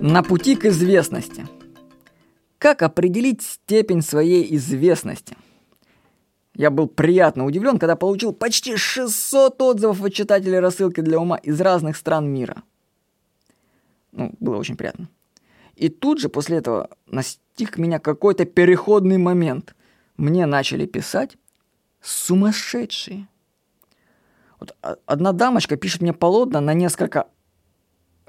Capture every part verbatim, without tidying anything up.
На пути к известности. Как определить степень своей известности? Я был приятно удивлен, когда получил почти шестьсот отзывов от читателей рассылки для ума из разных стран мира. Ну, было очень приятно. И тут же после этого настиг меня какой-то переходный момент. Мне начали писать сумасшедшие. Вот одна дамочка пишет мне полотна на несколько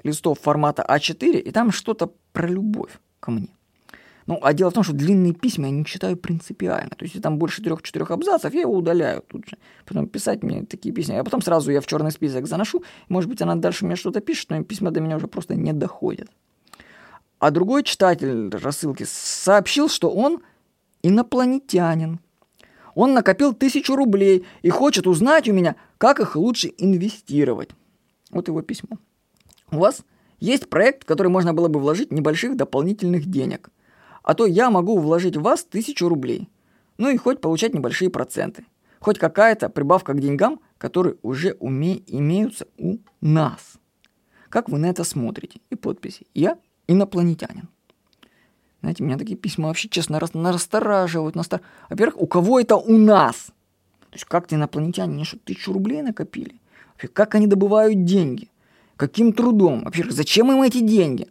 листов формата а четыре, и там что-то про любовь ко мне. Ну, а дело в том, что длинные письма я не читаю принципиально. То есть, если там больше трех-четырех абзацев, я его удаляю тут же. Потом писать мне такие письма. А потом сразу я в черный список заношу. Может быть, она дальше мне что-то пишет, но письма до меня уже просто не доходят. А другой читатель рассылки сообщил, что он инопланетянин. Он накопил тысячу рублей и хочет узнать у меня, как их лучше инвестировать. Вот его письмо. У вас есть проект, в который можно было бы вложить небольших дополнительных денег. А то я могу вложить в вас тысячу рублей. Ну и хоть получать небольшие проценты. Хоть какая-то прибавка к деньгам, которые уже уме- имеются у нас. Как вы на это смотрите? И подписи. Я инопланетянин. Знаете, меня такие письма вообще, честно, настораживают. Настор... Во-первых, у кого это у нас? То есть как-то инопланетяне, они что, тысячу рублей накопили? Вообще, как они добывают деньги? Каким трудом? Вообще, зачем им эти деньги?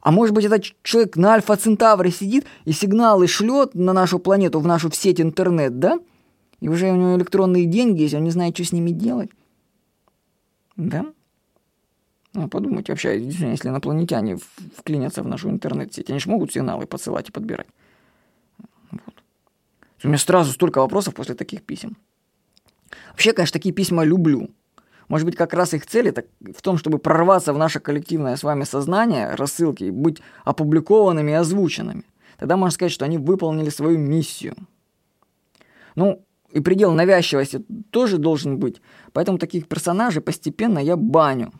А может быть, этот человек на Альфа-Центавре сидит и сигналы шлет на нашу планету, в нашу в сеть интернет, да? И уже у него электронные деньги есть, он не знает, что с ними делать. Да? Ну, подумайте вообще, если инопланетяне вклинятся в нашу интернет-сеть, они же могут сигналы посылать и подбирать. Вот. У меня сразу столько вопросов после таких писем. Вообще, конечно, такие письма люблю. Может быть, как раз их цель это в том, чтобы прорваться в наше коллективное с вами сознание, рассылки, и быть опубликованными и озвученными. Тогда можно сказать, что они выполнили свою миссию. Ну, и предел навязчивости тоже должен быть. Поэтому таких персонажей постепенно я баню.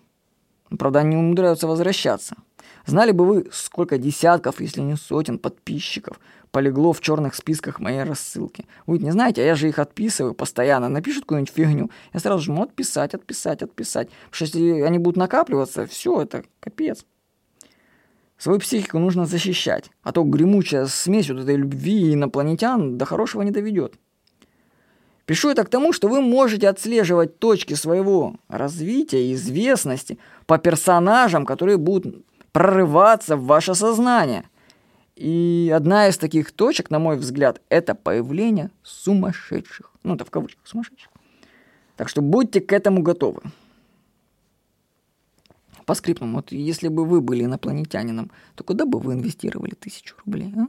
Правда, они умудряются возвращаться. Знали бы вы, сколько десятков, если не сотен подписчиков полегло в черных списках моей рассылки. Вы не знаете, а я же их отписываю постоянно. Напишут какую-нибудь фигню, я сразу жму отписать, отписать, отписать. Потому что если они будут накапливаться, все, это капец. Свою психику нужно защищать. А то гремучая смесь вот этой любви и инопланетян до хорошего не доведет. Пишу это к тому, что вы можете отслеживать точки своего развития и известности по персонажам, которые будут прорываться в ваше сознание. И одна из таких точек, на мой взгляд, это появление сумасшедших. Ну, это в кавычках сумасшедших. Так что будьте к этому готовы. По скриптам, вот если бы вы были инопланетянином, то куда бы вы инвестировали тысячу рублей, а?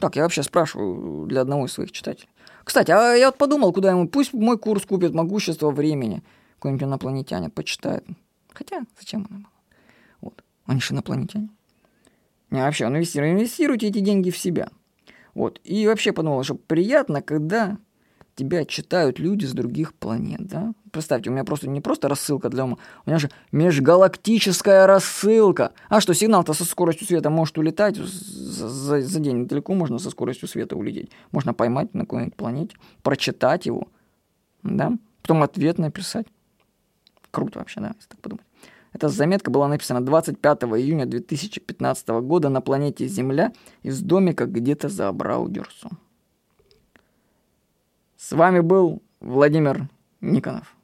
Так, я вообще спрашиваю для одного из своих читателей. Кстати, а я вот подумал, куда ему... Пусть мой курс купит «Могущество времени». Какой-нибудь инопланетянин почитает. Хотя, зачем она была? Вот. Они же инопланетяне. Не, вообще, инвестируйте, инвестируйте эти деньги в себя. Вот. И вообще подумал, что приятно, когда тебя читают люди с других планет, да? Представьте, у меня просто не просто рассылка для ума, у меня же межгалактическая рассылка. А что, сигнал-то со скоростью света может улетать за, за, за день? Далеко можно со скоростью света улететь. Можно поймать на какой-нибудь планете, прочитать его, да? Потом ответ написать. Круто вообще, да, если так подумать. Эта заметка была написана двадцать пятого июня две тысячи пятнадцатого года на планете Земля из домика где-то за Абрау-Дюрсо. С вами был Владимир Никонов.